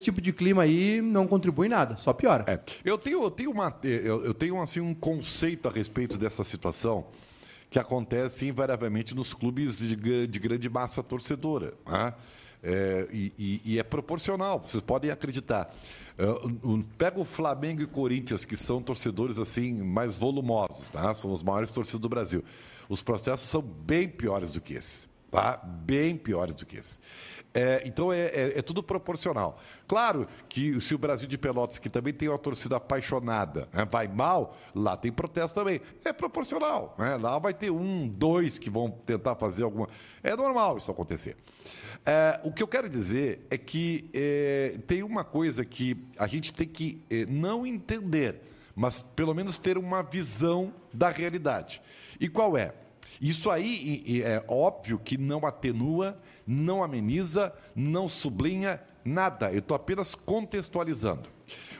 tipo de clima aí não contribui nada, só piora. É. Eu tenho assim, um conceito a respeito dessa situação que acontece invariavelmente nos clubes de grande massa torcedora, né? É proporcional, vocês podem acreditar. Pega o Flamengo e Corinthians, que são torcedores assim mais volumosos, tá? São os maiores torcedores do Brasil. Os processos são bem piores do que esse, tá? Bem piores do que esse. Então, é tudo proporcional. Claro que se o Brasil de Pelotas, que também tem uma torcida apaixonada, né, vai mal, lá tem protesto também. É proporcional, né? Lá vai ter um, dois que vão tentar fazer alguma... É normal isso acontecer. O que eu quero dizer é que tem uma coisa que a gente tem que não entender, mas pelo menos ter uma visão da realidade. E qual é? Isso aí é óbvio que não atenua, não ameniza, não sublinha nada. Eu estou apenas contextualizando.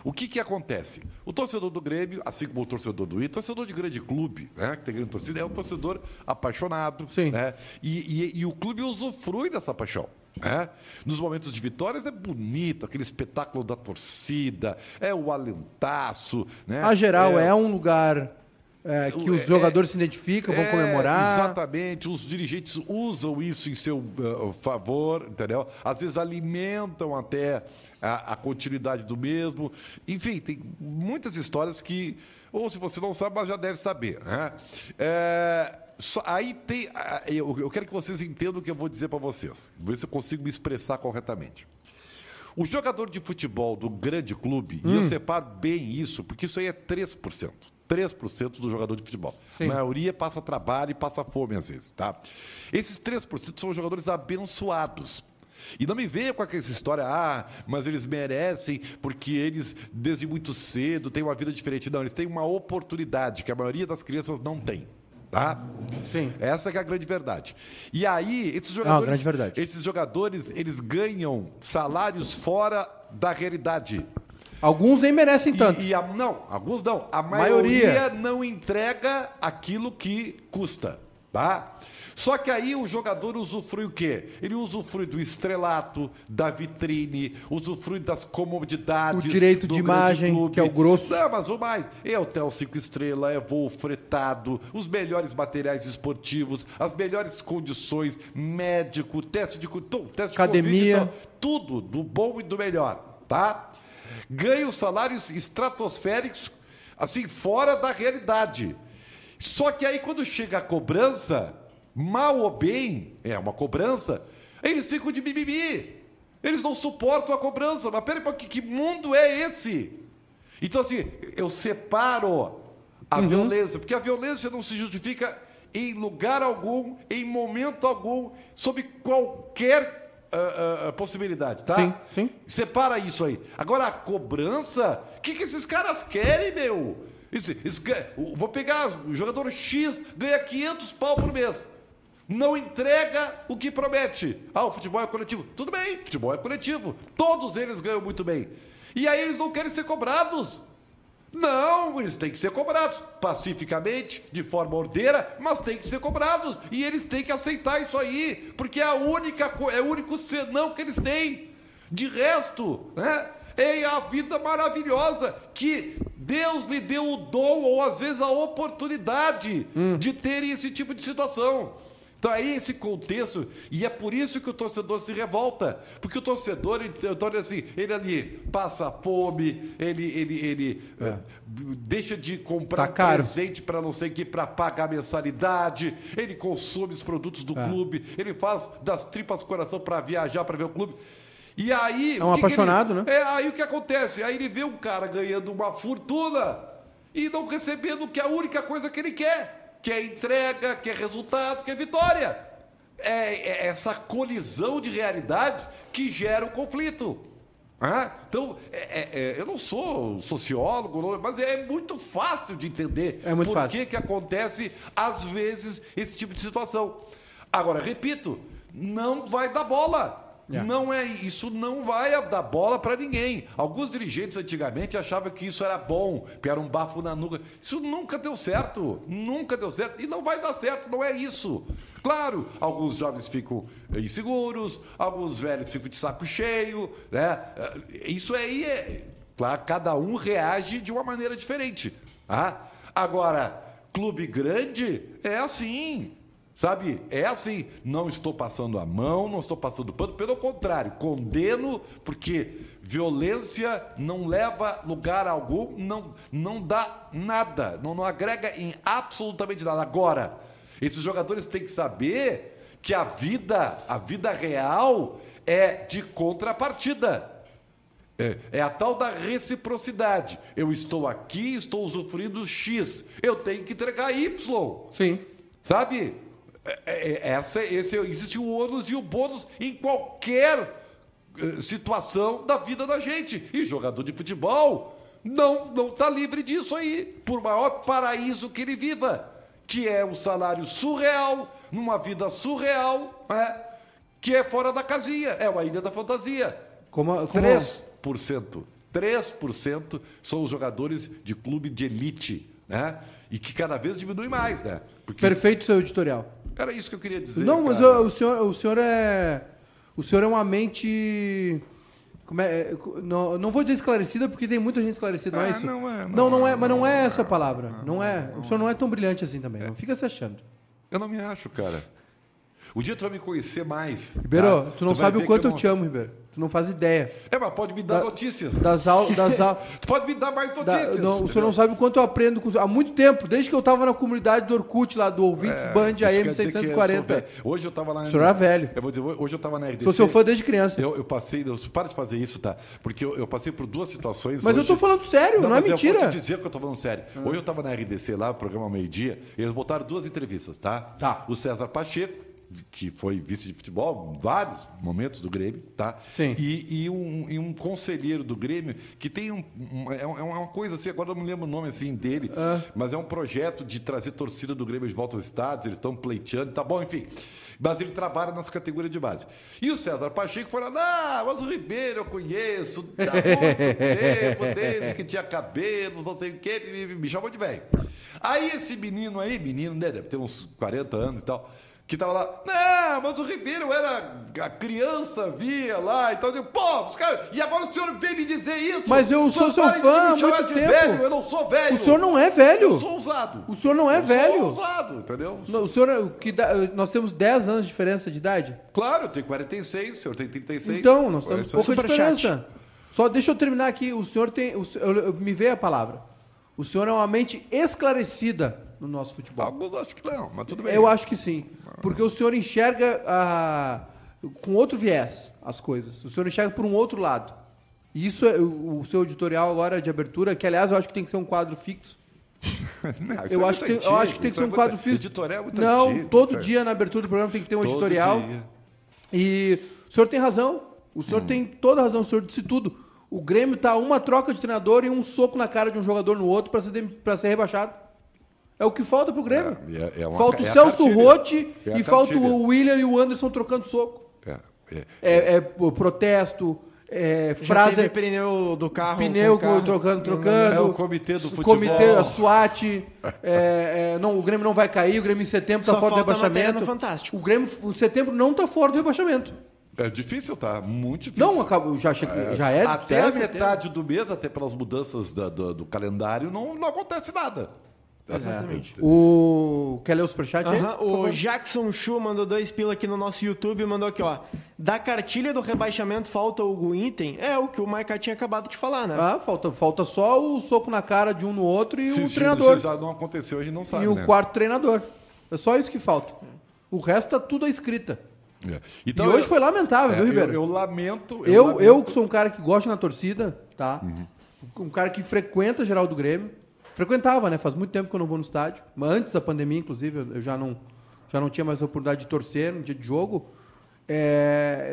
O que acontece? O torcedor do Grêmio, assim como o torcedor do Inter, torcedor de grande clube, né, que tem grande torcida, é um torcedor apaixonado. Sim. Né, e o clube usufrui dessa paixão. É. Nos momentos de vitórias é bonito, aquele espetáculo da torcida, é o alentaço, né? A geral é um lugar... que os jogadores se identificam, vão comemorar. Exatamente, os dirigentes usam isso em seu favor, entendeu? Às vezes alimentam até a continuidade do mesmo. Enfim, tem muitas histórias que, ou se você não sabe, mas já deve saber, né? Aí tem... Eu quero que vocês entendam o que eu vou dizer para vocês. Vou ver se eu consigo me expressar corretamente. O jogador de futebol do grande clube, e eu separo bem isso, porque isso aí é 3%. 3% do jogador de futebol. Sim. A maioria passa trabalho e passa fome, às vezes, tá? Esses 3% são jogadores abençoados. E não me venha com aquela história, mas eles merecem, porque eles, desde muito cedo, têm uma vida diferente. Não, eles têm uma oportunidade que a maioria das crianças não tem, tá? Sim. Essa que é a grande verdade. E aí, esses jogadores, eles ganham salários fora da realidade. Alguns nem merecem tanto. Não, alguns não. A maioria não entrega aquilo que custa, tá? Só que aí o jogador usufrui o quê? Ele usufrui do estrelato, da vitrine, usufrui das comodidades. O direito de imagem, que é o grosso. Não, mas o mais. É hotel 5 estrelas, é voo fretado, os melhores materiais esportivos, as melhores condições, médico, teste de academia. Covid, então, tudo do bom e do melhor, tá? Ganham salários estratosféricos, assim, fora da realidade. Só que aí, quando chega a cobrança, mal ou bem, uma cobrança, eles ficam de mimimi. Eles não suportam a cobrança. Mas peraí, que mundo é esse? Então, assim, eu separo a violência, porque a violência não se justifica em lugar algum, em momento algum, sob qualquer possibilidade, tá? Sim, sim. Separa isso aí. Agora, a cobrança, o que esses caras querem, meu? Vou pegar o jogador X, ganha 500 pau por mês. Não entrega o que promete. O futebol é coletivo. Tudo bem, futebol é coletivo. Todos eles ganham muito bem. E aí eles não querem ser cobrados. Não, eles têm que ser cobrados, pacificamente, de forma ordeira, mas têm que ser cobrados, e eles têm que aceitar isso aí, porque é o único senão que eles têm. De resto, né, é a vida maravilhosa que Deus lhe deu o dom, ou às vezes a oportunidade de terem esse tipo de situação. Então aí esse contexto, e é por isso que o torcedor se revolta, porque o torcedor, ele ali passa fome, ele deixa de comprar presente para não sei o que, para pagar a mensalidade, ele consome os produtos do clube, ele faz das tripas coração para viajar, para ver o clube. E aí, é um apaixonado, né? Aí o que acontece? Aí ele vê um cara ganhando uma fortuna e não recebendo que é a única coisa que ele quer. Quer entrega, quer resultado, quer vitória. É essa colisão de realidades que gera o conflito. Então, eu não sou sociólogo, mas é muito fácil de entender por que acontece, às vezes, esse tipo de situação. Agora, repito, não vai dar bola. Não é isso, não vai dar bola para ninguém. Alguns dirigentes antigamente achavam que isso era bom, que era um bafo na nuca. Isso nunca deu certo, nunca deu certo e não vai dar certo, não é isso. Claro, alguns jovens ficam inseguros, alguns velhos ficam de saco cheio, né? Isso aí é, claro, cada um reage de uma maneira diferente, tá? Agora, clube grande é assim. Sabe, é assim, não estou passando a mão, não estou passando pano, pelo contrário, condeno, porque violência não leva lugar algum, não dá nada, não agrega em absolutamente nada. Agora, esses jogadores têm que saber que a vida real é de contrapartida. É a tal da reciprocidade. Eu estou aqui, estou usufruindo X, eu tenho que entregar Y. Sim. Sabe? Existe o ônus e o bônus em qualquer situação da vida da gente. E jogador de futebol não está livre disso aí, por maior paraíso que ele viva, que é um salário surreal, numa vida surreal, né? Que é fora da casinha, é uma ilha da fantasia. 3%. 3% são os jogadores de clube de elite, né? E que cada vez diminui mais, né? Porque... Perfeito seu editorial. Era isso que eu queria dizer. Não, mas o senhor é uma mente... Não vou dizer esclarecida, porque tem muita gente esclarecida, não é isso? Não é, mas não é essa palavra. Não é. O senhor não é tão brilhante assim também. Não fica se achando. Eu não me acho, cara. O dia tu vai me conhecer mais. Ribeiro, tá? Tu não sabe o quanto eu te amo, Ribeiro. Tu não faz ideia. É, mas pode me dar notícias. Tu pode me dar mais notícias. O senhor não sabe o quanto eu aprendo com... Há muito tempo, desde que eu estava na comunidade do Orkut, lá do Ouvintes Band AM 640. Hoje eu estava lá... O senhor é velho. Hoje eu estava na RDC. Sou seu fã desde criança. Eu passei... Para de fazer isso, tá? Porque eu passei por duas situações. Mas hoje... eu estou falando sério, não é mentira. Eu vou te dizer que eu estou falando sério. Hoje eu estava na RDC lá, programa meio-dia, eles botaram duas entrevistas, tá? Tá. O César Pacheco, que foi vice de futebol em vários momentos do Grêmio, tá? Sim. E um conselheiro do Grêmio que tem uma coisa assim, agora eu não me lembro o nome assim dele, mas é um projeto de trazer torcida do Grêmio de volta aos estádios, eles estão pleiteando, tá bom, enfim. Mas ele trabalha nas categorias de base. E o César Pacheco foi lá, mas o Ribeiro eu conheço há muito tempo, desde que tinha cabelos, não sei o quê, me chamou de velho. Aí esse menino, né, deve ter uns 40 anos e tal, que tava lá, não, mas o Ribeiro era a criança, via lá, então eu digo, pô, os caras, e agora o senhor vem me dizer isso? Mas eu sou seu fã há muito tempo. Velho, eu não sou velho. O senhor não é velho. Eu sou ousado. O senhor não é velho. Eu sou ousado, entendeu? Não, o senhor, nós temos 10 anos de diferença de idade? Claro, eu tenho 46, o senhor tem 36. Então, nós temos pouca diferença. Só deixa eu terminar aqui, o senhor tem, me veio a palavra. O senhor é uma mente esclarecida no nosso futebol. Alguns acho que não, mas tudo bem. Eu acho que sim, porque o senhor enxerga com outro viés as coisas. O senhor enxerga por um outro lado. E isso é o seu editorial agora de abertura, que, aliás, eu acho que tem que ser um quadro fixo. Eu acho que tem que ser um quadro fixo. Editorial é muito antigo. Não, todo dia na abertura do programa tem que ter um editorial. E o senhor tem razão. O senhor tem toda a razão, o senhor disse tudo. O Grêmio está uma troca de treinador e um soco na cara de um jogador no outro para ser rebaixado. É o que falta pro Grêmio. Falta o Celso Rotti e falta o William e o Anderson trocando soco. Protesto, frase... Já teve pneu do carro... Pneu carro. Trocando. É o comitê do futebol. Comitê, a SWAT. O Grêmio não vai cair, o Grêmio em setembro está fora do rebaixamento. Fantástico. O Grêmio em setembro não está fora do rebaixamento. É difícil, tá? Muito difícil. Não, já é... Até a metade do mês, até pelas mudanças do calendário, não acontece nada. Exatamente. Quer ler o superchat aí? O Jackson Chu mandou 2 pila aqui no nosso YouTube, mandou aqui, ó. Da cartilha do rebaixamento falta algum item? É o que o Maicon tinha acabado de falar, né? Falta só o soco na cara de um no outro e o treinador. Se não aconteceu, a gente não sabe, né? E o quarto treinador. É só isso que falta. O resto tá tudo à escrita. Então, e hoje foi lamentável, viu, Ribeiro? Eu lamento... Eu que sou um cara que gosta na torcida, tá? Uhum. Um cara que frequenta geral do Grêmio. Frequentava, né? Faz muito tempo que eu não vou no estádio. Mas antes da pandemia, inclusive, eu já não tinha mais a oportunidade de torcer no dia de jogo.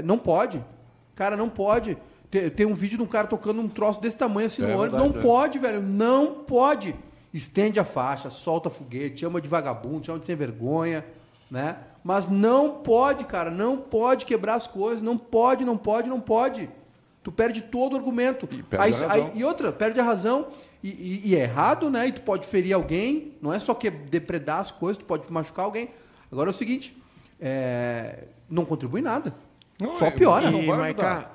Não pode. Cara, não pode. Tem um vídeo de um cara tocando um troço desse tamanho assim no ônibus. Não pode, velho. Não pode. Estende a faixa, solta foguete, chama de vagabundo, chama de sem vergonha. né? Mas não pode, cara, não pode quebrar as coisas, não pode. Tu perde todo o argumento. E perde a razão. E outra, perde a razão. E é errado, né? E tu pode ferir alguém, não é só que depredar as coisas, tu pode machucar alguém. Agora é o seguinte, não contribui nada. Não, só piora. Não vai ajudar.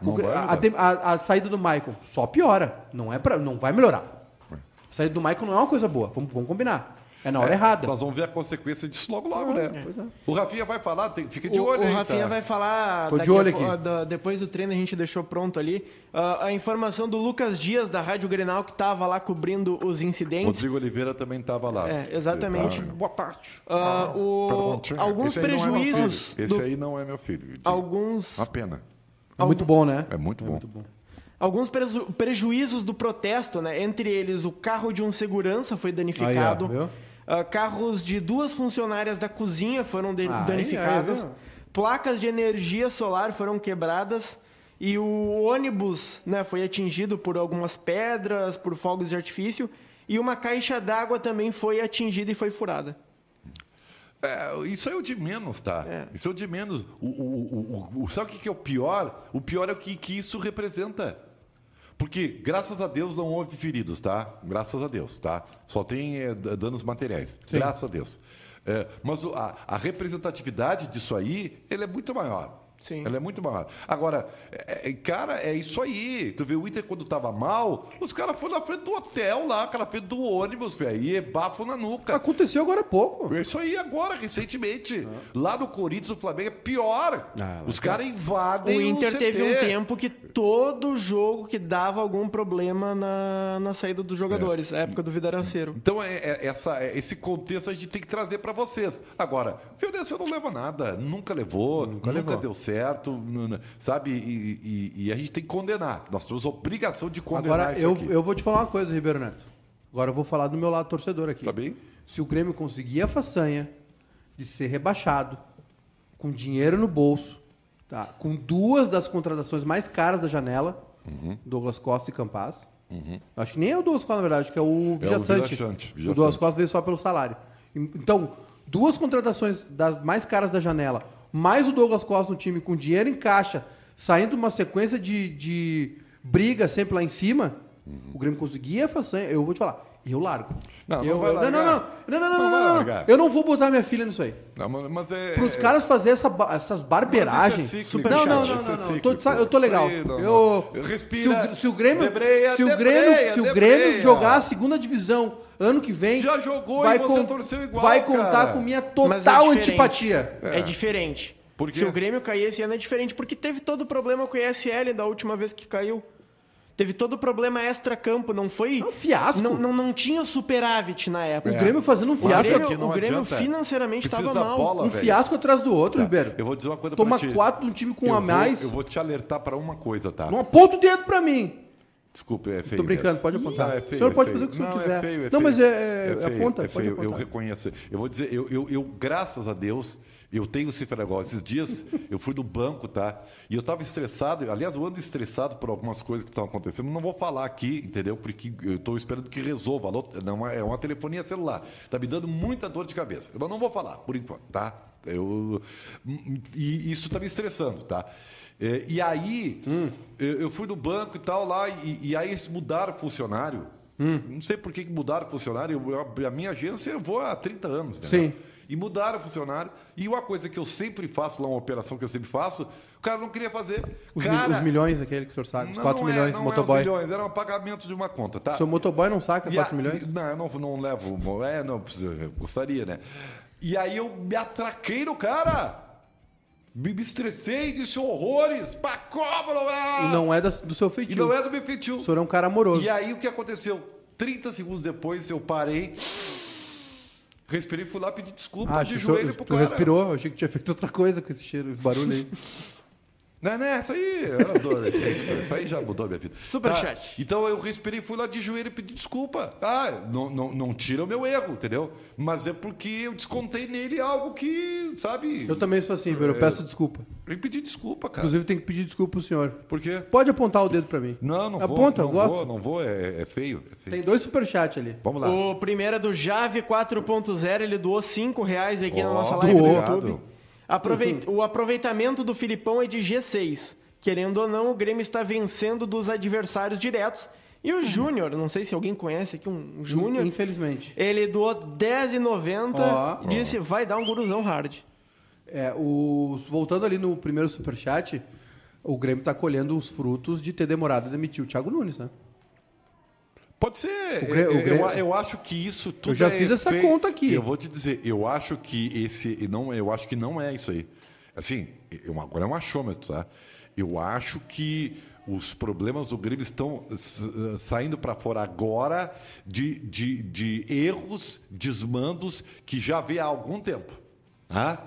A saída do Maicon só piora. Não vai melhorar. A saída do Maicon não é uma coisa boa. Vamos combinar. É na hora errada. Nós vamos ver a consequência disso logo, né? É. Pois é. O Rafinha vai falar, fica de olho aí. O Rafinha vai falar. Tô de olho aqui. Depois do treino a gente deixou pronto ali. A informação do Lucas Dias, da Rádio Grenal, que estava lá cobrindo os incidentes. Rodrigo Oliveira também estava lá. É, exatamente. Boa parte. Alguns prejuízos. Esse aí não é meu filho. Alguns. Uma pena. É muito bom, né? É muito bom. É muito bom. Alguns prejuízos do protesto, né? Entre eles, o carro de um segurança foi danificado. Carros de duas funcionárias da cozinha foram danificadas, placas de energia solar foram quebradas e o ônibus, né, foi atingido por algumas pedras, por fogos de artifício, e uma caixa d'água também foi atingida e foi furada. Isso é o de menos, tá? É. Isso é o de menos. Sabe o que é o pior? O pior é o que isso representa. Porque, graças a Deus, não houve feridos, tá? Graças a Deus, tá? Só tem danos materiais. Sim. Graças a Deus. Mas a representatividade disso aí, ela é muito maior. Sim. Ela é muito maior. Agora, cara, é isso aí. Tu vê o Inter quando tava mal, os caras foram na frente do hotel lá, na frente do ônibus, velho. E bafo na nuca. Aconteceu agora há pouco. Isso aí agora, recentemente. Lá no Corinthians, no Flamengo, é pior. Os caras invadem o Inter. O Inter teve um tempo que todo jogo que dava algum problema na saída dos jogadores. A época do Vidraceiro. Então, esse contexto a gente tem que trazer pra vocês. Agora, violência não leva nada. Nunca levou, nunca deu certo. Certo, sabe? E a gente tem que condenar. Nós temos obrigação de condenar. Agora, eu vou te falar uma coisa, Ribeiro Neto. Agora eu vou falar do meu lado torcedor aqui. Tá bem? Se o Grêmio conseguir a façanha de ser rebaixado, com dinheiro no bolso, tá? Com duas das contratações mais caras da janela, Douglas Costa e Campaz. Acho que nem é o Douglas Costa, na verdade, acho que é o Vigia Sante. O Douglas Costa veio só pelo salário. Então, duas contratações das mais caras da janela, mais o Douglas Costa no time com dinheiro em caixa, saindo uma sequência de briga sempre lá em cima, o Grêmio conseguia a façanha. Eu vou te falar, eu largo. Não, eu não vou botar minha filha nisso aí. Para os caras fazerem essas barberagens. Eu tô legal. Respira. Se o Grêmio jogar a segunda divisão ano que vem, já jogou, vai, e você torceu igual, vai contar, cara, com minha total antipatia. É diferente. Se o Grêmio cair esse ano é diferente, porque teve todo o problema com o ESL da última vez que caiu. Teve todo o problema extra-campo, não foi? Um fiasco. Não tinha superávit na época. O Grêmio fazendo um fiasco. O Grêmio financeiramente estava mal. Bola, um fiasco atrás do outro, Ribeiro. Eu vou dizer uma coisa pra ti. Toma 4 de um time com um a mais. Eu vou te alertar para uma coisa, tá? Não aponta o dedo para mim. Desculpa, é feio. Tô brincando, pode apontar. Não, é feio, o senhor pode fazer o que o senhor quiser. Aponta, pode apontar. Eu reconheço. Eu vou dizer, graças a Deus, eu tenho cifra igual. Esses dias eu fui no banco, tá? E eu estava estressado. Aliás, eu ando estressado por algumas coisas que estão acontecendo. Não vou falar aqui, entendeu? Porque eu estou esperando que resolva. É uma telefonia celular. Está me dando muita dor de cabeça. Eu não vou falar, por enquanto, tá? E isso está me estressando, tá? E aí, eu fui no banco e tal lá, e aí eles mudaram o funcionário. Não sei por que mudaram o funcionário. A minha agência eu vou há 30 anos, entendeu? Sim. E mudaram o funcionário. E uma coisa que eu sempre faço lá, uma operação que eu sempre faço, o cara não queria fazer. Os milhões, aquele que o senhor saca, os 4 milhões, não motoboy. Não, milhões, era um pagamento de uma conta, tá? O seu motoboy não saca 4 milhões? Não, eu não levo. Eu gostaria, né? E aí eu me atraquei no cara. Me estressei, disse horrores. Pá, cobra, velho! E não é do seu feitio. E não é do meu feitio. O senhor é um cara amoroso. E aí o que aconteceu? 30 segundos depois eu parei. Respirei, fui lá pedir desculpa de joelho pro cara. Tu respirou? Eu achei que tinha feito outra coisa com esse cheiro, esse barulho aí. Não, não, essa aí, eu adoro essa aí, isso aí já mudou a minha vida. Superchat. Tá? Então eu respirei, fui lá de joelho e pedi desculpa. Ah, não tira o meu erro, entendeu? Mas é porque eu descontei nele algo que, sabe... Eu também sou assim, Vero, eu peço desculpa. Tem que pedir desculpa, cara. Inclusive tem que pedir desculpa pro senhor. Por quê? Pode apontar o dedo pra mim. Não, não vou. Aponta, eu gosto. Não vou, é feio. Tem dois superchats ali. Vamos lá. O primeiro é do Jave 4.0, ele doou R$5 aqui na nossa live do YouTube. O aproveitamento do Felipão é de G6. Querendo ou não, o Grêmio está vencendo dos adversários diretos. E o Júnior, não sei se alguém conhece aqui, um Júnior. Infelizmente. Ele doou R$10,90 e disse, vai dar um guruzão hard. Voltando ali no primeiro superchat, o Grêmio está colhendo os frutos de ter demorado a demitir o Thiago Nunes, né? Pode ser. Eu acho que isso tudo. Eu já fiz essa conta aqui. Eu vou te dizer, eu acho que não é isso aí. Assim, agora é um achômetro, tá? Eu acho que os problemas do Grêmio estão saindo para fora agora de erros, desmandos que já vê há algum tempo. Tá?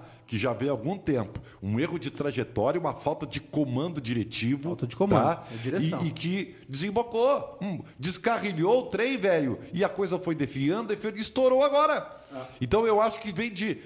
Um erro de trajetória, uma falta de comando diretivo. Falta de comando, tá? É direção. E que desembocou, descarrilhou o trem, velho. E a coisa foi defiando, estourou agora. Ah. Então eu acho que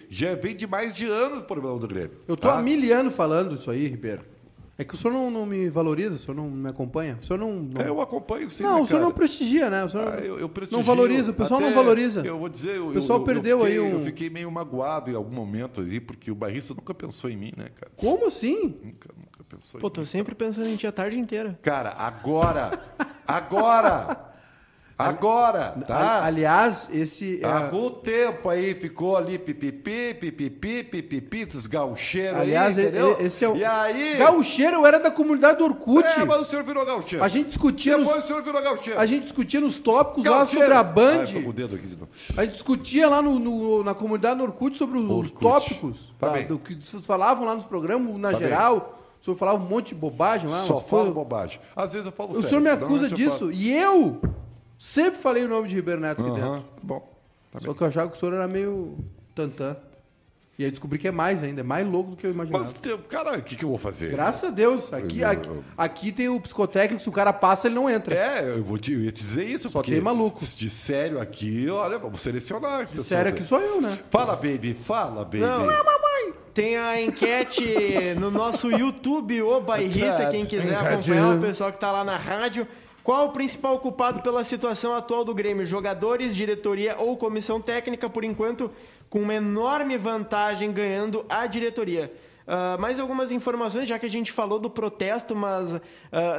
já vem de mais de anos o problema do Grêmio. Eu tô há miliano falando isso aí, Ribeiro. É que o senhor não me valoriza, o senhor não me acompanha. O senhor não... Eu acompanho, sim. Não, né, o senhor não prestigia, né? O senhor eu prestigio, não valoriza, o pessoal não valoriza. Eu vou dizer, o pessoal perdeu aí um... Eu fiquei meio magoado em algum momento ali, porque o barrista nunca pensou em mim, né, cara? Como assim? Nunca pensou em mim. Pô, tô sempre pensando em ti a tarde inteira. Cara, agora, tá? Aliás, esse... Algum tempo aí ficou ali pipipi, esses gaucheiros aí, entendeu? Esse é o... E aí... Gaucheiro era da comunidade do Orkut. É, mas o senhor virou gaucheiro. A gente discutia Depois o senhor virou gaucheiro. A gente discutia nos tópicos gaucheiro. Lá sobre a Band. Ai, tô com o dedo aqui de novo. A gente discutia lá na comunidade do Orkut sobre os tópicos. Tá, do que falavam lá nos programas, na geral... Bem. O senhor falava um monte de bobagem lá. Só falo bobagem. Às vezes eu falo sério. O senhor me acusa disso. E eu... Sempre falei o nome de Ribeiro Neto aqui dentro. Bom, tá Só bem. Que eu achava que o senhor era meio tantã. E aí descobri que é mais ainda, é mais louco do que eu imaginava. Mas, cara, o que eu vou fazer? Graças a Deus. Aqui tem o psicotécnico, se o cara passa, ele não entra. Eu ia te dizer isso. Só tem maluco. De sério aqui, olha, vamos selecionar as pessoas. De sério aqui sou eu, né? Fala, baby. Não é, mamãe. Tem a enquete no nosso YouTube, o Bairrista, quem quiser acompanhar, o pessoal que tá lá na rádio. Qual o principal culpado pela situação atual do Grêmio? Jogadores, diretoria ou comissão técnica, por enquanto, com uma enorme vantagem ganhando a diretoria. Mais algumas informações, já que a gente falou do protesto, mas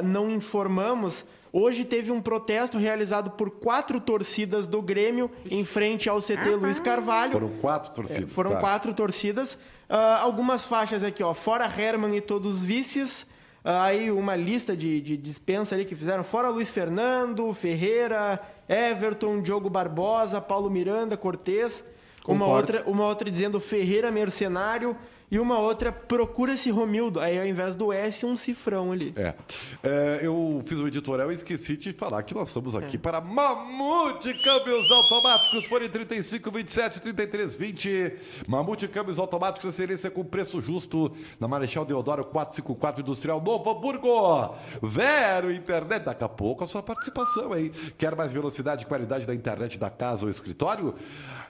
não informamos. Hoje teve um protesto realizado por 4 torcidas do Grêmio em frente ao CT Luiz Carvalho. Foram 4 torcidas. Foram 4 torcidas. Algumas faixas aqui, ó. Fora Herman e todos os vices... Aí uma lista de dispensa ali que fizeram, fora Luiz Fernando, Ferreira, Everton, Diogo Barbosa, Paulo Miranda, Cortês. Uma outra dizendo Ferreira mercenário e uma outra procura-se Romildo. Aí ao invés do S, um cifrão ali. Eu fiz o editorial e esqueci de falar que nós estamos aqui para Mamute Câmbios Automáticos. Fone 35, 27, 33, 20. Mamute Câmbios Automáticos, excelência com preço justo. Na Marechal Deodoro 454 Industrial Novo Hamburgo. Vero Internet. Daqui a pouco a sua participação, hein? Quer mais velocidade e qualidade da internet da casa ou escritório?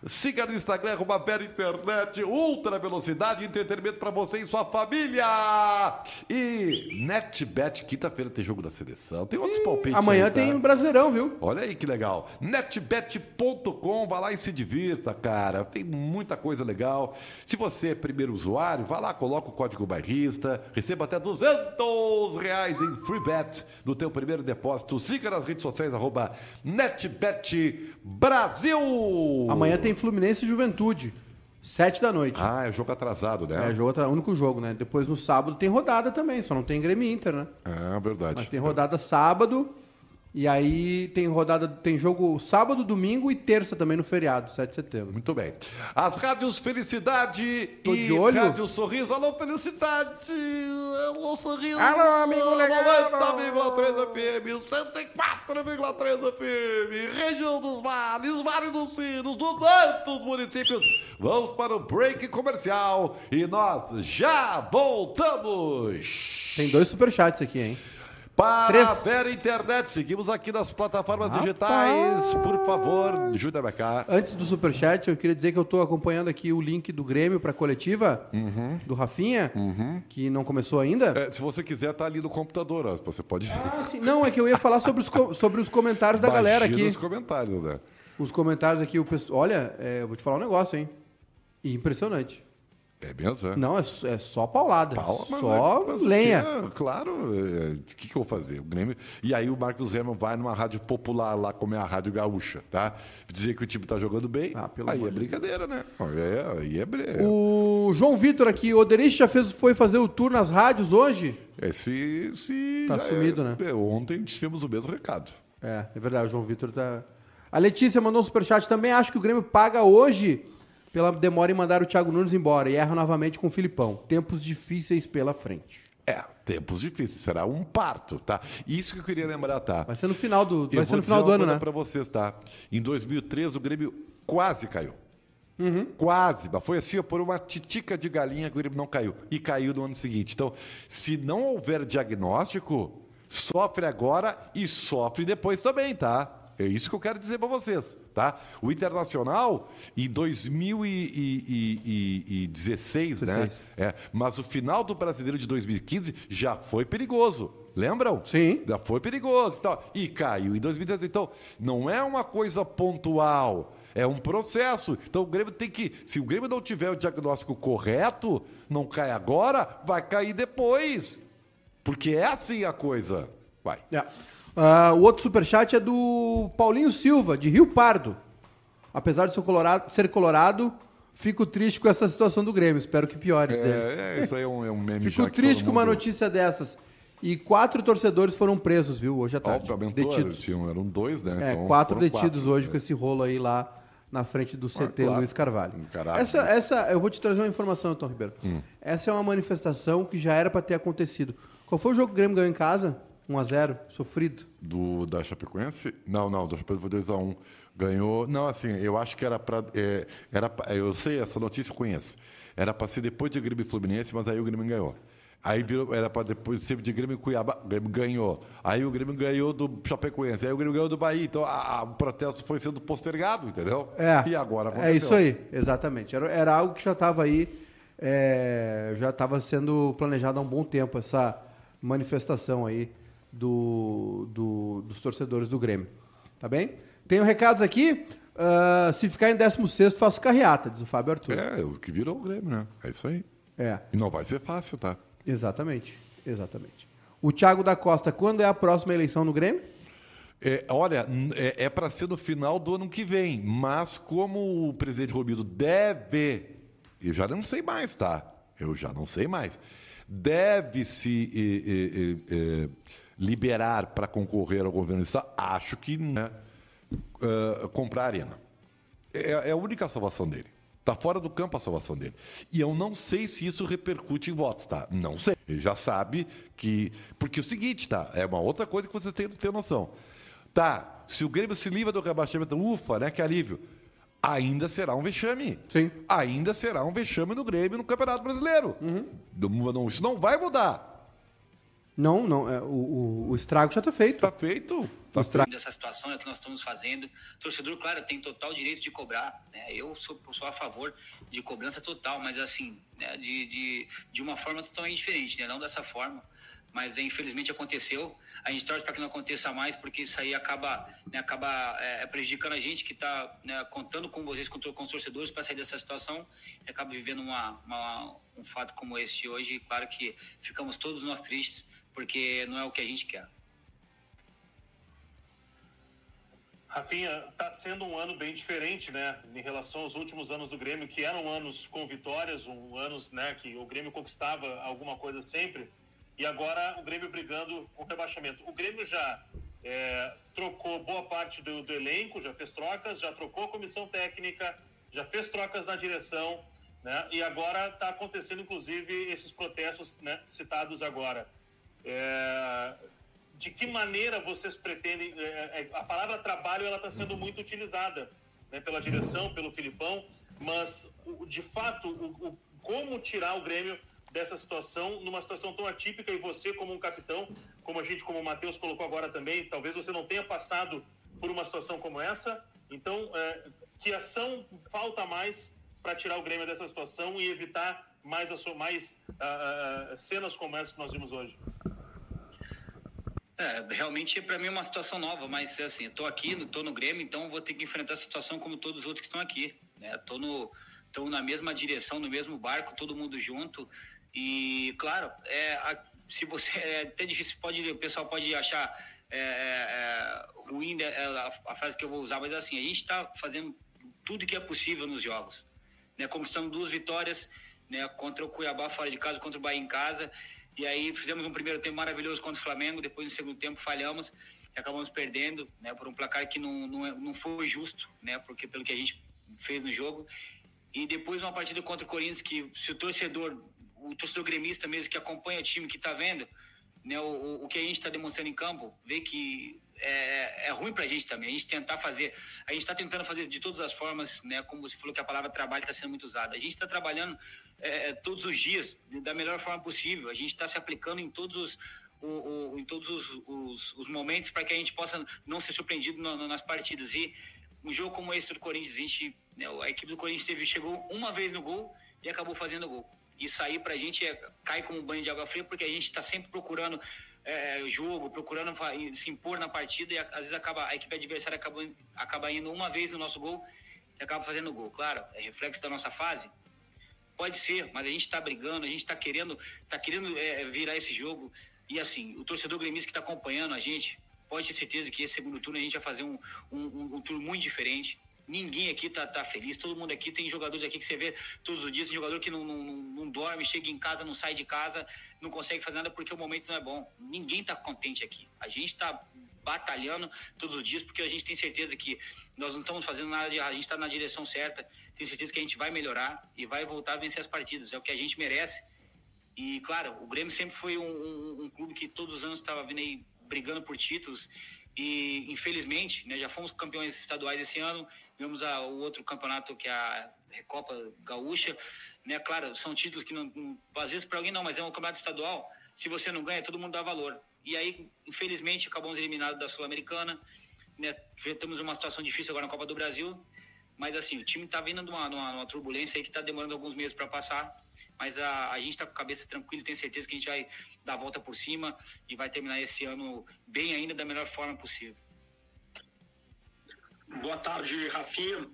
Siga no Instagram, Vero Internet, ultra velocidade, entretenimento para você e sua família. E NetBet, quinta-feira tem jogo da seleção, tem outros palpites. Amanhã aí, tá? Tem o Brasileirão, viu? Olha aí que legal. NetBet.com, vai lá e se divirta, cara. Tem muita coisa legal. Se você é primeiro usuário, vai lá, coloca o código Bairrista, receba até R$200 em free bet no teu primeiro depósito. Siga nas redes sociais, @NetBet Brasil. Amanhã tem Fluminense e Juventude, 19h. Ah, é jogo atrasado, né? É jogo atrasado, único jogo, né? Depois no sábado tem rodada também, só não tem Grêmio Inter, né? É verdade. Mas tem rodada sábado, E aí tem rodada, tem jogo sábado, domingo e terça também no feriado, 7 de setembro. Muito bem. As rádios Felicidade Tô e de olho. Rádio Sorriso. Alô, Felicidade! Alô, Sorriso! Alô, amigo legal! 90,3 FM, 104,3 FM, região dos vales, Vale dos Sinos, 200 municípios. Vamos para o break comercial e nós já voltamos! Tem dois superchats aqui, hein? Para a Vero Internet, seguimos aqui nas plataformas digitais, por favor, ajuda a cá. Antes do superchat, eu queria dizer que eu estou acompanhando aqui o link do Grêmio para a coletiva, do Rafinha, que não começou ainda. É, se você quiser, tá ali no computador, ó, você pode ver. Ah, sim. Não, é que eu ia falar sobre os comentários da galera aqui. Os comentários, né? Os comentários aqui, o pessoal. Olha, eu vou te falar um negócio, hein? Impressionante. É mesmo? É? Não, é só paulada. Mas lenha. Porque, claro, o que eu vou fazer? O Grêmio... E aí o Marcos Herman vai numa rádio popular lá, como é a Rádio Gaúcha, tá? Dizer que o time tá jogando bem, aí é brincadeira, né? Aí é brincadeira. O João Vitor aqui, o Oderich foi fazer o tour nas rádios hoje? Tá sumido, né? Ontem tivemos o mesmo recado. É verdade, o João Vitor tá... A Letícia mandou um superchat também, acho que o Grêmio paga hoje... Pela demora em mandar o Thiago Nunes embora e erra novamente com o Felipão. Tempos difíceis pela frente. Tempos difíceis. Será um parto, tá? Isso que eu queria lembrar, tá? Vai ser no final do ano, né? Eu vou dizer uma coisa pra vocês, tá? Em 2013, o Grêmio quase caiu. Quase. Mas foi assim, por uma titica de galinha que o Grêmio não caiu. E caiu no ano seguinte. Então, se não houver diagnóstico, sofre agora e sofre depois também, tá? É isso que eu quero dizer para vocês, tá? O Internacional, em 2016, né? Mas o final do Brasileiro de 2015 já foi perigoso, lembram? Sim. Já foi perigoso e tal. E caiu em 2016. Então, não é uma coisa pontual, é um processo. Então, o Grêmio tem que... Se o Grêmio não tiver o diagnóstico correto, não cai agora, vai cair depois. Porque é assim a coisa. Vai. O outro superchat é do Paulinho Silva, de Rio Pardo. Apesar de ser colorado, fico triste com essa situação do Grêmio. Espero que piore, diz ele. Isso aí é um meme. Fico triste com uma notícia dessas. E 4 torcedores foram presos, viu? Hoje à tarde. Detidos. Eram 2, né? Então, 4 detidos 4, hoje, né? Com esse rolo aí lá na frente do CT Luiz Carvalho. Caraca, eu vou te trazer uma informação, Antônio Ribeiro. Essa é uma manifestação que já era para ter acontecido. Qual foi o jogo que o Grêmio ganhou em casa? 1-0, sofrido. Da Chapecoense? Não, da Chapecoense foi 2-1. Ganhou... Não, assim, eu acho que era para... eu sei, essa notícia eu conheço. Era para ser depois de Grêmio e Fluminense, mas aí o Grêmio ganhou. Aí era para depois ser de Grêmio e Cuiabá. O Grêmio ganhou. Aí o Grêmio ganhou do Chapecoense. Aí o Grêmio ganhou do Bahia. Então o protesto foi sendo postergado, entendeu? E agora aconteceu. É isso aí, exatamente. Era algo que já estava aí... já estava sendo planejado há um bom tempo, essa manifestação aí. Dos torcedores do Grêmio. Tá bem? Tenho recados aqui. Se ficar em 16º, faço carreata, diz o Fábio Arthur. O que virou o Grêmio, né? É isso aí. E não vai ser fácil, tá? Exatamente. O Thiago da Costa, quando é a próxima eleição no Grêmio? Olha, é para ser no final do ano que vem, mas como o presidente Romildo deve... Eu já não sei mais, tá? Deve-se... liberar para concorrer ao governo, acho que comprar a arena. É a única salvação dele. Está fora do campo a salvação dele. E eu não sei se isso repercute em votos, tá? Não sei. Ele já sabe que... Porque é o seguinte, tá? É uma outra coisa que vocês têm que ter noção. Tá, se o Grêmio se livra do rebaixamento, ufa, né? Que alívio. Ainda será um vexame. Sim. Ainda será um vexame no Grêmio no Campeonato Brasileiro. Isso não vai mudar. Não, o estrago já está feito. Essa situação é o que nós estamos fazendo. O torcedor, claro, tem total direito de cobrar, né? Eu sou a favor de cobrança total, mas assim, né? de uma forma totalmente diferente, né? Não dessa forma. Mas infelizmente aconteceu. A gente torce para que não aconteça mais, porque isso aí acaba prejudicando a gente que está, né, contando com vocês, com os torcedores, para sair dessa situação e acaba vivendo um fato como esse de hoje. Claro que ficamos todos nós tristes, porque não é o que a gente quer. Rafinha, está sendo um ano bem diferente, né, em relação aos últimos anos do Grêmio, que eram anos com vitórias, anos, né, que o Grêmio conquistava alguma coisa sempre, e agora o Grêmio brigando com rebaixamento. O Grêmio já Trocou boa parte do elenco, já fez trocas, já trocou a comissão técnica, já fez trocas na direção, né? E agora está acontecendo, inclusive, esses protestos, né, citados agora. De que maneira vocês pretendem... a palavra trabalho está sendo muito utilizada, né, pela direção, pelo Felipão, mas, de fato, como tirar o Grêmio dessa situação, numa situação tão atípica, e você como um capitão, como o Matheus colocou agora também, talvez você não tenha passado por uma situação como essa, então que ação falta mais para tirar o Grêmio dessa situação e evitar mais cenas como essa que nós vimos hoje? Realmente para mim é uma situação nova, mas assim, eu estou no Grêmio, então vou ter que enfrentar essa situação como todos os outros que estão aqui, né? Estão na mesma direção, no mesmo barco, todo mundo junto. E, claro, se você... É até difícil, o pessoal pode achar ruim a frase que eu vou usar, mas assim, a gente está fazendo tudo que é possível nos jogos, né? Conquistamos 2 vitórias, né, contra o Cuiabá fora de casa, contra o Bahia em casa. E aí fizemos um primeiro tempo maravilhoso contra o Flamengo, depois no segundo tempo falhamos e acabamos perdendo, né, por um placar que não foi justo, né, porque pelo que a gente fez no jogo. E depois uma partida contra o Corinthians que, se o torcedor gremista mesmo que acompanha o time, que está vendo, né, o que a gente está demonstrando em campo, vê que é ruim para a gente também. A gente está tentando fazer de todas as formas, né, como você falou que a palavra trabalho está sendo muito usada. A gente está trabalhando todos os dias da melhor forma possível. A gente está se aplicando em todos os momentos para que a gente possa não ser surpreendido nas partidas. E um jogo como esse do Corinthians, a equipe do Corinthians chegou uma vez no gol e acabou fazendo o gol. Isso aí pra gente cai como um banho de água fria, porque a gente tá sempre procurando jogo, procurando se impor na partida, e às vezes a equipe adversária acaba indo uma vez no nosso gol e acaba fazendo o gol. Claro, é reflexo da nossa fase? Pode ser, mas a gente tá brigando, a gente tá querendo virar esse jogo. E assim, o torcedor gremista que tá acompanhando a gente, pode ter certeza que esse segundo turno a gente vai fazer um turno muito diferente. Ninguém aqui tá feliz, todo mundo aqui, tem jogadores aqui que você vê todos os dias, tem jogador que não dorme, chega em casa, não sai de casa, não consegue fazer nada porque o momento não é bom. Ninguém tá contente aqui. A gente tá batalhando todos os dias porque a gente tem certeza que nós não estamos fazendo nada de errado, a gente tá na direção certa, tenho certeza que a gente vai melhorar e vai voltar a vencer as partidas, é o que a gente merece. E claro, o Grêmio sempre foi um clube que todos os anos estava vindo aí brigando por títulos. E, infelizmente, né, já fomos campeões estaduais esse ano, ganhamos o outro campeonato, que é a Recopa Gaúcha, né? Claro, são títulos que não às vezes para alguém não, mas é um campeonato estadual, se você não ganha, todo mundo dá valor. E aí, infelizmente, acabamos eliminados da Sul-Americana, né? Temos uma situação difícil agora na Copa do Brasil, mas assim, o time está vindo numa turbulência aí que está demorando alguns meses para passar, mas a gente está com a cabeça tranquila, tenho certeza que a gente vai dar a volta por cima e vai terminar esse ano bem ainda, da melhor forma possível. Boa tarde, Rafinha.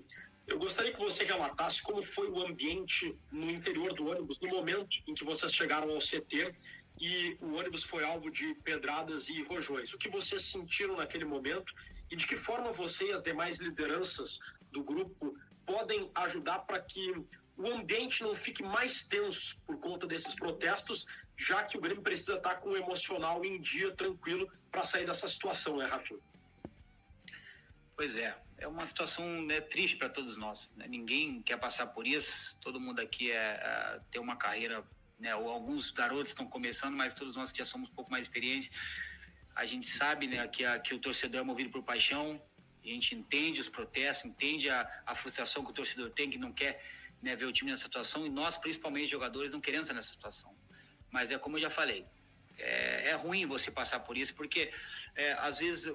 Eu gostaria que você relatasse como foi o ambiente no interior do ônibus, no momento em que vocês chegaram ao CT e o ônibus foi alvo de pedradas e rojões. O que vocês sentiram naquele momento e de que forma você e as demais lideranças do grupo podem ajudar para que o ambiente não fique mais tenso por conta desses protestos, já que o Grêmio precisa estar com o emocional em dia, tranquilo, para sair dessa situação, né, Rafinha? Pois é uma situação, né, triste para todos nós, né? Ninguém quer passar por isso, todo mundo aqui tem uma carreira, né, ou alguns garotos estão começando, mas todos nós que já somos um pouco mais experientes, a gente sabe, né, que o torcedor é movido por paixão, a gente entende os protestos, entende a frustração que o torcedor tem, que não quer, né, ver o time nessa situação, e nós, principalmente jogadores, não queremos estar nessa situação. Mas é como eu já falei, é ruim você passar por isso, porque às vezes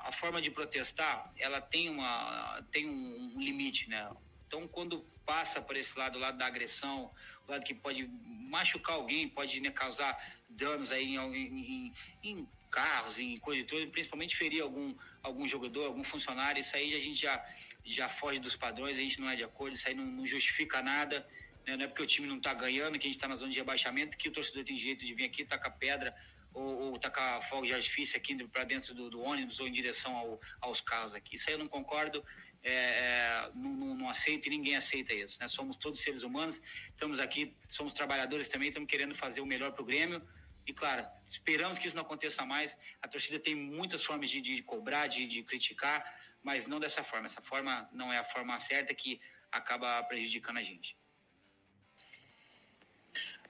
a forma de protestar, ela tem um limite, né? Então, quando passa por esse lado, o lado da agressão, o lado que pode machucar alguém, pode, né, causar danos aí em carros, em coisa e tudo, principalmente ferir algum jogador, algum funcionário, isso aí a gente já foge dos padrões, a gente não é de acordo, isso aí não justifica nada, né? Não é porque o time não tá ganhando, que a gente tá na zona de rebaixamento, que o torcedor tem direito de vir aqui, tacar pedra ou tacar fogo de artifício aqui para dentro do ônibus ou em direção aos carros aqui. Isso aí eu não concordo, não aceito e ninguém aceita isso, né? Somos todos seres humanos, estamos aqui, somos trabalhadores também, estamos querendo fazer o melhor pro Grêmio, E, claro, esperamos que isso não aconteça mais. A torcida tem muitas formas de cobrar, de criticar, mas não dessa forma. Essa forma não é a forma certa que acaba prejudicando a gente.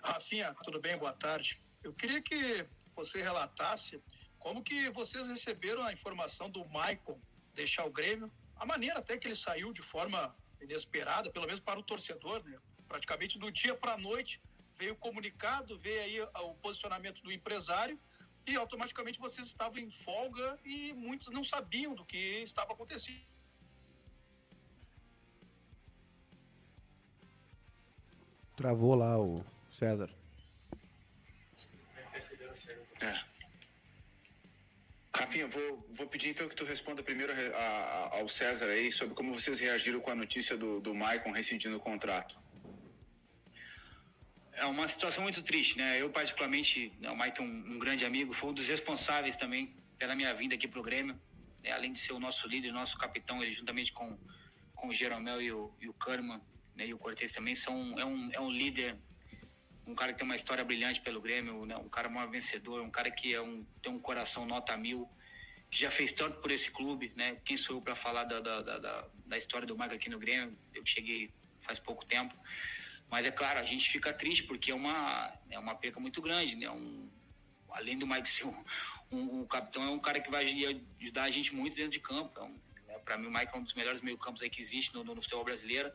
Rafinha, tudo bem? Boa tarde. Eu queria que você relatasse como que vocês receberam a informação do Maicon deixar o Grêmio, a maneira até que ele saiu de forma inesperada, pelo menos para o torcedor, né? Praticamente do dia para a noite veio o comunicado, veio aí o posicionamento do empresário e automaticamente vocês estavam em folga e muitos não sabiam do que estava acontecendo. Travou lá o César. É. Rafinha, vou pedir então que tu responda primeiro ao César aí sobre como vocês reagiram com a notícia do Maicon rescindindo o contrato. É uma situação muito triste, né? Eu particularmente, o Maicon, um grande amigo, foi um dos responsáveis também pela minha vinda aqui pro Grêmio, né? Além de ser o nosso líder, o nosso capitão, ele juntamente com o Geromel e o Kannemann, né? E o Cortês também, é um líder, um cara que tem uma história brilhante pelo Grêmio, né? Um cara maior vencedor, um cara que tem um coração nota 1000, que já fez tanto por esse clube, né? Quem sou eu para falar da história do Maicon aqui no Grêmio? Eu cheguei faz pouco tempo, mas é claro, a gente fica triste porque é uma perca muito grande, né? Além do Maicon ser um capitão, é um cara que vai ajudar a gente muito dentro de campo. Para mim, o Maicon é um dos melhores meio-campos aí que existe no futebol brasileiro,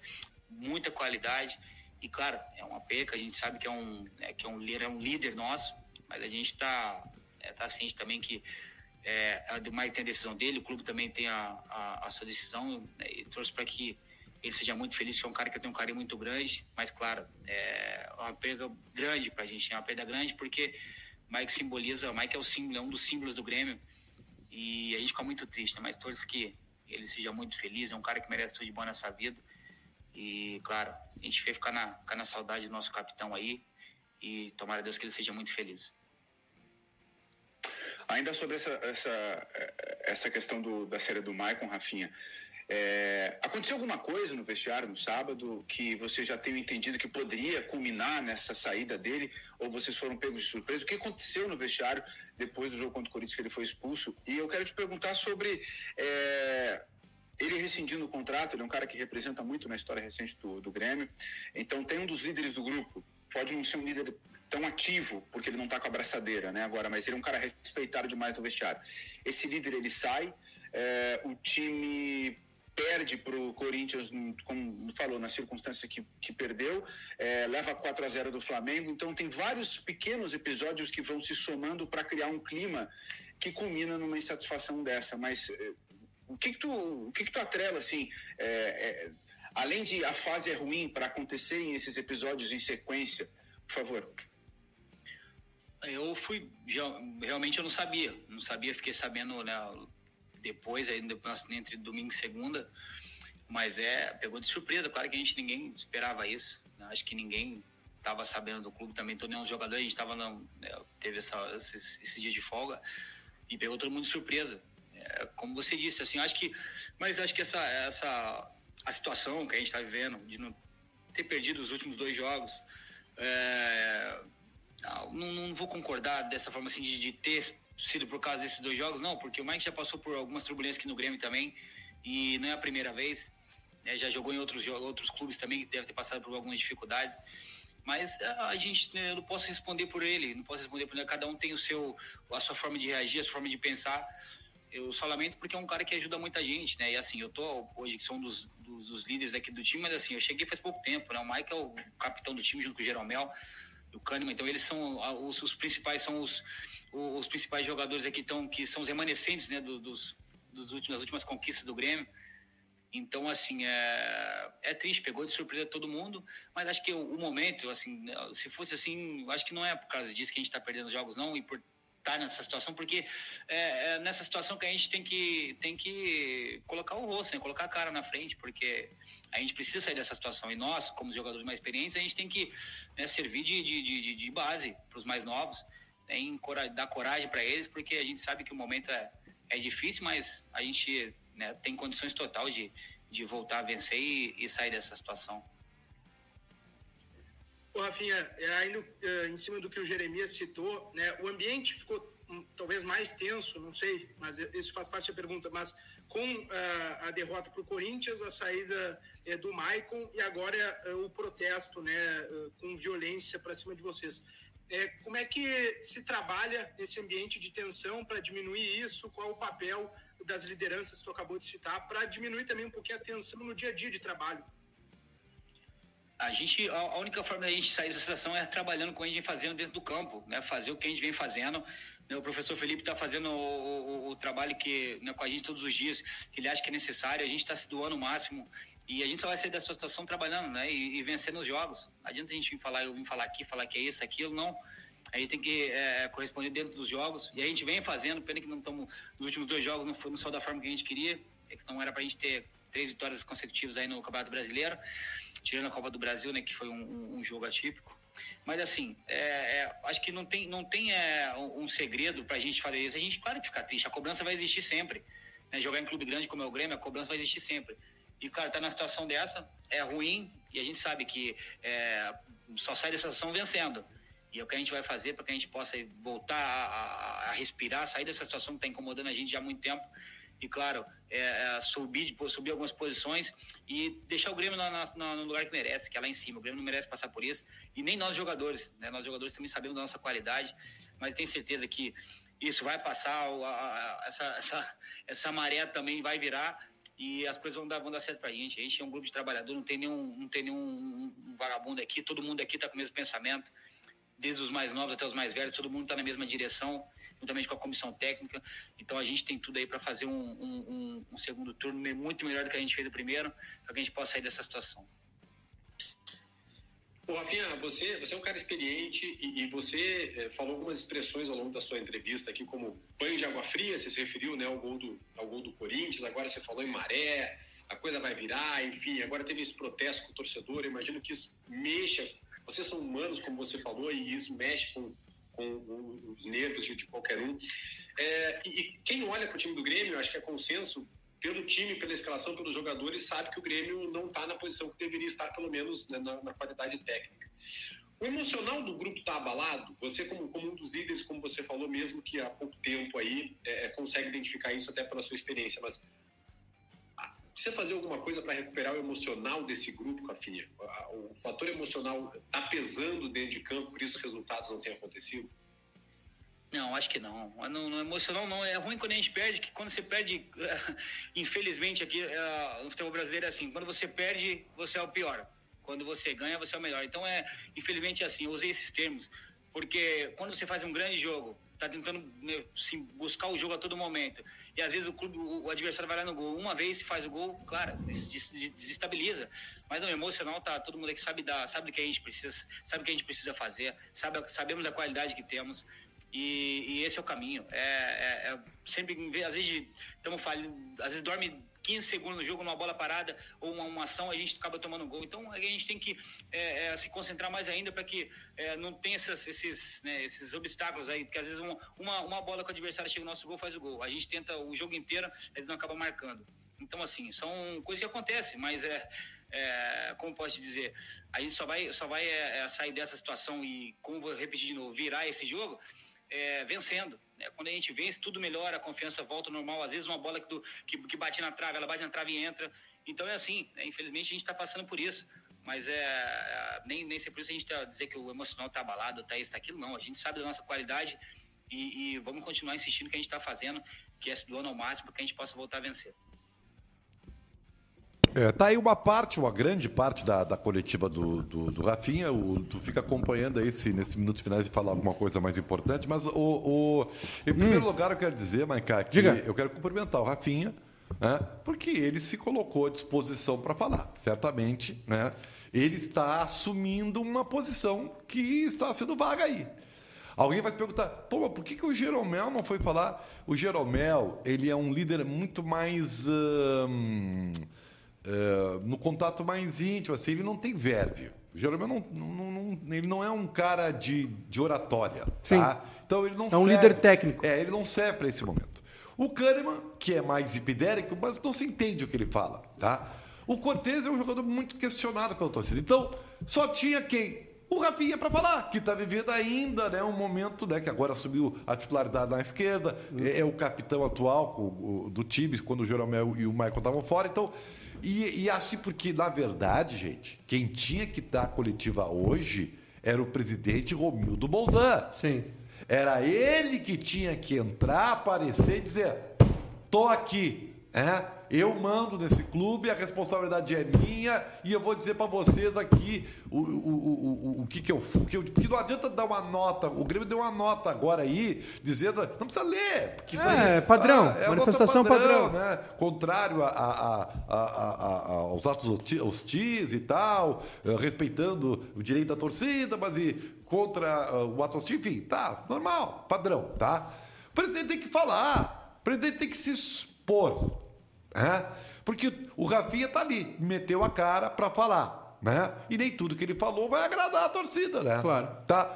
muita qualidade. E claro, é uma perca, a gente sabe que é um líder nosso, mas a gente tá ciente também que o Maicon tem a decisão dele, o clube também tem a sua decisão, né? E torço para que ele seja muito feliz, que é um cara que tem um carinho muito grande, mas claro, é uma perda grande pra gente, é uma perda grande porque o Maicon é o símbolo, é um dos símbolos do Grêmio, e a gente fica muito triste, né? Mas torço que ele seja muito feliz, é um cara que merece tudo de bom nessa vida. E, claro, a gente veio ficar na saudade do nosso capitão aí e tomara a Deus que ele seja muito feliz. Ainda sobre essa questão da série do Maicon, Rafinha, aconteceu alguma coisa no vestiário no sábado que você já tenha entendido que poderia culminar nessa saída dele, ou vocês foram pegos de surpresa? O que aconteceu no vestiário depois do jogo contra o Corinthians, que ele foi expulso? E eu quero te perguntar sobre... Ele rescindindo o contrato, ele é um cara que representa muito na história recente do Grêmio, então tem um dos líderes do grupo, pode não ser um líder tão ativo, porque ele não está com a abraçadeira, né, agora, mas ele é um cara respeitado demais no vestiário. Esse líder, ele sai, o time perde para o Corinthians, como falou, na circunstância que perdeu, leva 4-0 do Flamengo, então tem vários pequenos episódios que vão se somando para criar um clima que culmina numa insatisfação dessa, mas... O que tu atrela, assim, além de a fase é ruim para acontecerem esses episódios em sequência, por favor? Realmente eu não sabia, fiquei sabendo, né, depois, aí, entre domingo e segunda, mas pegou de surpresa, claro que ninguém esperava isso, né? Acho que ninguém estava sabendo do clube também, então nenhum jogador, a gente teve esse dia de folga e pegou todo mundo de surpresa. Como você disse, assim, acho que a situação que a gente está vivendo, de não ter perdido os últimos 2 jogos, não vou concordar dessa forma, assim, de ter sido por causa desses 2 jogos, não, porque o Maicon já passou por algumas turbulências aqui no Grêmio também, e não é a primeira vez, né, já jogou em outros clubes também, que deve ter passado por algumas dificuldades, mas a gente, né, eu não posso responder por ele, cada um tem a sua forma de reagir, a sua forma de pensar. Eu só lamento porque é um cara que ajuda muita gente, né? E assim, eu tô hoje, que sou um dos líderes aqui do time, mas assim, eu cheguei faz pouco tempo, né? O Maicon é o capitão do time, junto com o Geromel e o Kannemann. Então eles são os principais jogadores aqui, que são os remanescentes, né? Das últimas conquistas do Grêmio. Então, assim, é triste, pegou de surpresa todo mundo, mas acho que o momento, assim, se fosse assim, acho que não é por causa disso que a gente tá perdendo os jogos, não, e por tá nessa situação, porque é nessa situação que a gente tem que colocar o rosto, né? Colocar a cara na frente, porque a gente precisa sair dessa situação, e nós, como os jogadores mais experientes, a gente tem que, né, servir de base para os mais novos, né? Dar coragem para eles, porque a gente sabe que o momento é difícil, mas a gente, né, tem condições total de voltar a vencer e sair dessa situação. Ô, Rafinha, ainda em cima do que o Jeremias citou, né, o ambiente ficou talvez mais tenso, não sei, mas isso faz parte da pergunta, mas com a derrota para o Corinthians, a saída do Maicon e agora o protesto, né, com violência para cima de vocês. Como é que se trabalha esse ambiente de tensão para diminuir isso? Qual o papel das lideranças que tu acabou de citar para diminuir também um pouquinho a tensão no dia a dia de trabalho? A única forma da gente sair dessa situação é trabalhando com a gente fazendo dentro do campo, né? Fazer o que a gente vem fazendo. O professor Felipe está fazendo o trabalho que, né, com a gente todos os dias, que ele acha que é necessário. A gente está se doando o máximo e a gente só vai sair dessa situação trabalhando, né? E vencendo os jogos. Não adianta a gente vir falar aqui, falar que é isso, aquilo, não. A gente tem que corresponder dentro dos jogos. E a gente vem fazendo, pena que não estamos nos últimos 2 jogos, não foi só da forma que a gente queria. Não era para a gente ter 3 vitórias consecutivas aí no Campeonato Brasileiro, tirando a Copa do Brasil, né, que foi um jogo atípico. Mas assim, acho que não tem um segredo pra gente fazer isso. A gente, claro que fica triste, a cobrança vai existir sempre, né? Jogar em clube grande como é o Grêmio, a cobrança vai existir sempre. E cara, tá na situação dessa, é ruim, e a gente sabe que só sai dessa situação vencendo. E é o que a gente vai fazer para que a gente possa voltar a respirar, sair dessa situação que tá incomodando a gente já há muito tempo. E claro, subir algumas posições e deixar o Grêmio no lugar que merece, que é lá em cima. O Grêmio não merece passar por isso, e nem nós jogadores, né? Nós jogadores também sabemos da nossa qualidade, mas tenho certeza que isso vai passar, essa maré também vai virar e as coisas vão dar certo pra gente. A gente é um grupo de trabalhadores, não tem nenhum vagabundo aqui, todo mundo aqui tá com o mesmo pensamento, desde os mais novos até os mais velhos, todo mundo tá na mesma direção, juntamente com a comissão técnica. Então a gente tem tudo aí para fazer um segundo turno muito melhor do que a gente fez o primeiro, para que a gente possa sair dessa situação. Bom, Rafinha, você é um cara experiente e você falou algumas expressões ao longo da sua entrevista aqui, como banho de água fria, você se referiu, né, ao gol do Corinthians, agora você falou em maré, a coisa vai virar, enfim, agora teve esse protesto com o torcedor, eu imagino que isso mexa, vocês são humanos, como você falou, e isso mexe com os nervos de qualquer um. E quem olha para o time do Grêmio, acho que é consenso, pelo time, pela escalação, pelos jogadores, sabe que o Grêmio não está na posição que deveria estar, pelo menos, né, na qualidade técnica. O emocional do grupo está abalado? Você, como um dos líderes, como você falou mesmo, que há pouco tempo aí, consegue identificar isso até pela sua experiência, mas precisa fazer alguma coisa para recuperar o emocional desse grupo, Rafinha? O fator emocional está pesando dentro de campo, por isso os resultados não têm acontecido? Não, acho que não. No emocional não. É ruim quando a gente perde, que quando você perde, infelizmente aqui no futebol brasileiro é assim, quando você perde, você é o pior. Quando você ganha, você é o melhor. Então, infelizmente é assim, eu usei esses termos, porque quando você faz um grande jogo, tá tentando, né, buscar o jogo a todo momento. E às vezes o adversário vai lá no gol. Uma vez, se faz o gol, claro, desestabiliza. Mas não, emocional tá. Todo mundo aqui sabe do que a gente precisa, sabe o que a gente precisa fazer, sabemos da qualidade que temos. E esse é o caminho. Sempre, às vezes, estamos falando, às vezes dorme 15 segundos no jogo, numa bola parada ou uma ação, a gente acaba tomando um gol. Então, a gente tem que se concentrar mais ainda para que não tenha esses obstáculos aí, porque às vezes uma bola que o adversário chega no nosso gol, faz o gol. A gente tenta o jogo inteiro, eles não acabam marcando. Então, assim, são coisas que acontecem, mas como posso te dizer, a gente só vai sair dessa situação e, como vou repetir de novo, virar esse jogo vencendo. Quando a gente vence, tudo melhora, a confiança volta ao normal. Às vezes uma bola que bate na trave, ela bate na trave e entra. Então é assim, né? Infelizmente a gente está passando por isso. Mas nem sempre a gente está dizer que o emocional está abalado, está isso, está aquilo, não. A gente sabe da nossa qualidade e vamos continuar insistindo no que a gente está fazendo, que é se doando ao máximo para que a gente possa voltar a vencer. Tá aí uma grande parte da coletiva do Rafinha. Tu fica acompanhando aí nesse minuto final de falar alguma coisa mais importante, mas em primeiro lugar eu quero dizer, Maicon, que eu quero cumprimentar o Rafinha, né, porque ele se colocou à disposição para falar, certamente, né, ele está assumindo uma posição que está sendo vaga aí. Alguém vai se perguntar, pô, mas por que o Geromel não foi falar? O Geromel, ele é um líder muito mais... no contato mais íntimo, assim, ele não tem verve. O Geromel ele não é um cara de oratória, tá? Então ele não serve. É um líder técnico. Ele não serve para esse momento. O Kannemann, que é mais hipidérico, mas não se entende o que ele fala, tá? O Cortês é um jogador muito questionado pela torcida. Então, só tinha quem? o Rafinha para falar, que está vivendo ainda, né, um momento, né, que agora assumiu a titularidade na esquerda, é o capitão atual do time, quando o Geromel e o Maicon estavam fora. Então, e assim, porque, na verdade, gente, quem tinha que dar a coletiva hoje era o presidente Romildo Bolzan. Sim. Era ele que tinha que entrar, aparecer e dizer, tô aqui, é? Eu mando nesse clube, a responsabilidade é minha e eu vou dizer para vocês aqui o que eu... Porque não adianta dar uma nota, o Grêmio deu uma nota agora aí, dizendo, não precisa ler, porque isso aí... É padrão, é manifestação padrão. Né? Contrário aos atos hostis e tal, respeitando o direito da torcida, mas e contra o ato hostil, enfim, tá, normal, padrão, tá? O presidente tem que falar, o presidente tem que se expor. É? Porque o Rafinha tá ali, meteu a cara para falar, né? E nem tudo que ele falou vai agradar a torcida, né? Claro. Tá?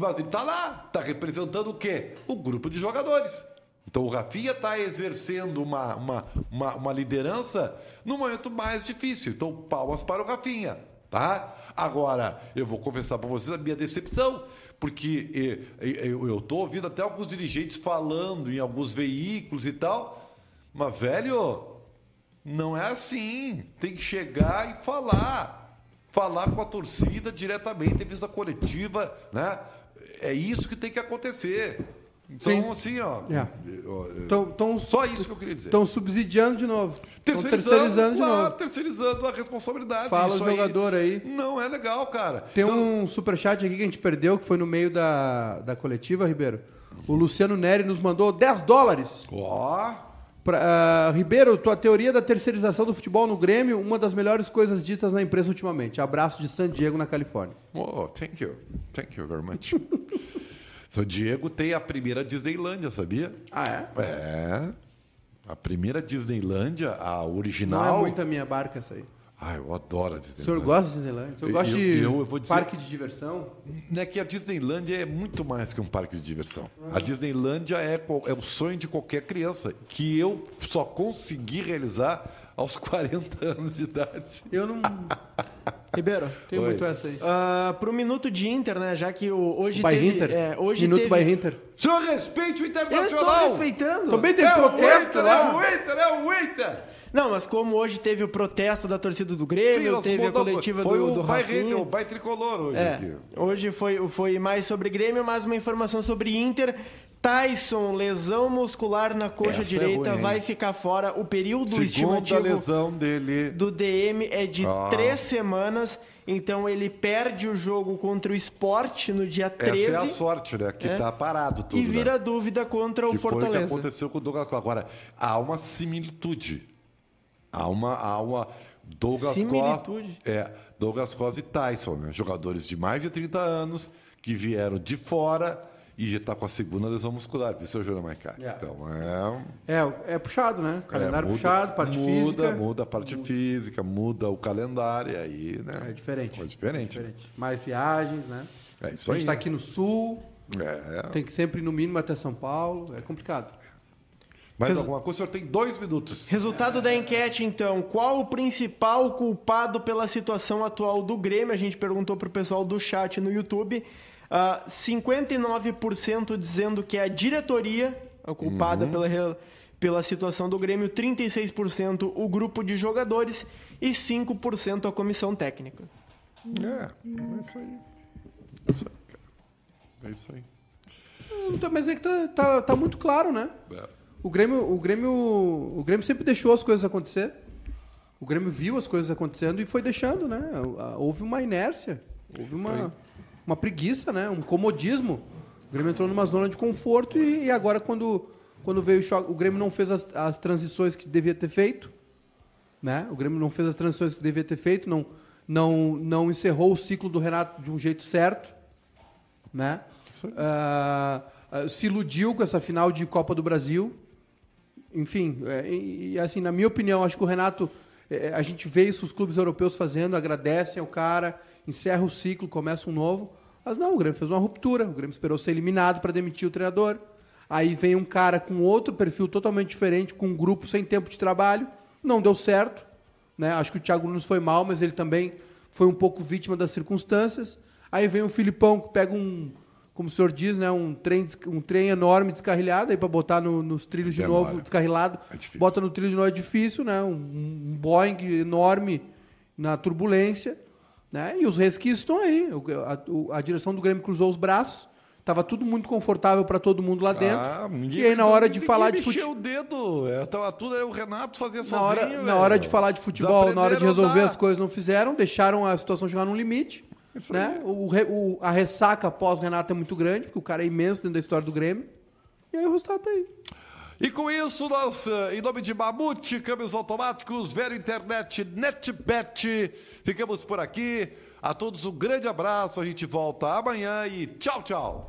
Mas ele tá lá, tá representando o quê? O grupo de jogadores. Então o Rafinha tá exercendo uma liderança no momento mais difícil. Então palmas para o Rafinha, tá? Agora, eu vou confessar para vocês a minha decepção, porque eu tô ouvindo até alguns dirigentes falando em alguns veículos e tal... Mas, velho, não é assim. Tem que chegar e falar. Falar com a torcida diretamente, em vista coletiva, né? É isso que tem que acontecer. Então, sim. Assim, ó... Yeah. Só isso que eu queria dizer. Estão subsidiando de novo. Terceirizando de novo. Terceirizando a responsabilidade. Fala o jogador aí. Não é legal, cara. Tem um superchat aqui que a gente perdeu, que foi no meio da coletiva, Ribeiro. O Luciano Neri nos mandou $10. Ó... Ribeiro, tua teoria da terceirização do futebol no Grêmio, uma das melhores coisas ditas na imprensa ultimamente. Abraço de San Diego, na Califórnia. Oh, thank you. Thank you very much. San Diego tem a primeira Disneylândia, sabia? Ah, é? É. A primeira Disneylândia, a original... Não é muito a minha barca essa aí. Ah, eu adoro a Disneylândia. O senhor gosta de Disneylândia? O senhor gosta de parque de diversão? É que a Disneylândia é muito mais que um parque de diversão. A Disneylândia é o sonho de qualquer criança, que eu só consegui realizar aos 40 anos de idade. Eu não... Ribeiro, tem muito essa aí. Pro Minuto de Inter, né? Já que hoje by teve... Inter. Hoje Minuto by Inter. O senhor respeite o Internacional! Eu estou respeitando. Também tem protesto, né? É o Inter! Não, mas como hoje teve o protesto da torcida do Grêmio, sim, teve a coletiva do Rafinha... Foi o Pai Tricolor hoje. É, hoje foi mais sobre Grêmio, mas uma informação sobre Inter. Tyson, lesão muscular na coxa direita, ruim, vai ficar fora. O período estimativo lesão dele do DM é de 3 semanas. Então ele perde o jogo contra o Sport no dia 13. Essa é a sorte, né? Que tá parado tudo. E vira, né, dúvida contra o Fortaleza. Foi o que aconteceu com o Douglas Costa. Agora, há uma similitude. Há uma Douglas Costa, Douglas Costa e Tyson, né? Jogadores de mais de 30 anos que vieram de fora e já está com a segunda lesão muscular, viu, seu João Vitor? Então é puxado, né? Calendário puxado, parte física. Muda a parte física, muda o calendário, e aí, né? É diferente. Mais viagens, né? É isso aí. A gente está aqui no Sul, tem que sempre ir no mínimo até São Paulo, é complicado. Mais alguma coisa? O senhor tem 2 minutos. Resultado da enquete, então. Qual o principal culpado pela situação atual do Grêmio? A gente perguntou para o pessoal do chat no YouTube. 59% dizendo que é a diretoria a culpada pela situação do Grêmio. 36% o grupo de jogadores e 5% a comissão técnica. É isso aí. É isso aí. Mas é que tá muito claro, né? O Grêmio sempre deixou as coisas acontecer. O Grêmio viu as coisas acontecendo e foi deixando, né? Houve uma inércia, houve uma preguiça, né? Um comodismo. O Grêmio entrou numa zona de conforto e agora quando veio o choque, o Grêmio não fez as transições que devia ter feito, né? O Grêmio não fez as transições que devia ter feito, não encerrou o ciclo do Renato de um jeito certo, né? Se iludiu com essa final de Copa do Brasil. Enfim, assim, na minha opinião, acho que o Renato, a gente vê isso, os clubes europeus fazendo, agradecem ao cara, encerra o ciclo, começa um novo. Mas não, o Grêmio fez uma ruptura, o Grêmio esperou ser eliminado para demitir o treinador. Aí vem um cara com outro perfil totalmente diferente, com um grupo sem tempo de trabalho, não deu certo, né? Acho que o Thiago Nunes foi mal, mas ele também foi um pouco vítima das circunstâncias. Aí vem o Felipão que pega um, como o senhor diz, né, um trem enorme descarrilhado aí para botar nos trilhos de novo, descarrilado. É bota no trilho de novo, é difícil, né? Um Boeing enorme na turbulência, né? E os resquícios estão aí. A direção do Grêmio cruzou os braços. Tava tudo muito confortável para todo mundo lá dentro. E aí, na hora de falar de futebol... Ninguém mexeu o dedo. Tava tudo aí, o Renato fazia sozinho. Na hora de falar de futebol, na hora de resolver as coisas, não fizeram. Deixaram a situação chegar num limite. Né? A ressaca pós-Renato é muito grande, porque o cara é imenso dentro da história do Grêmio. E aí o resultado tá aí. E com isso, nós, em nome de Mamute, Câmbios Automáticos, Vero Internet, NetBet, ficamos por aqui. A todos um grande abraço. A gente volta amanhã e tchau, tchau.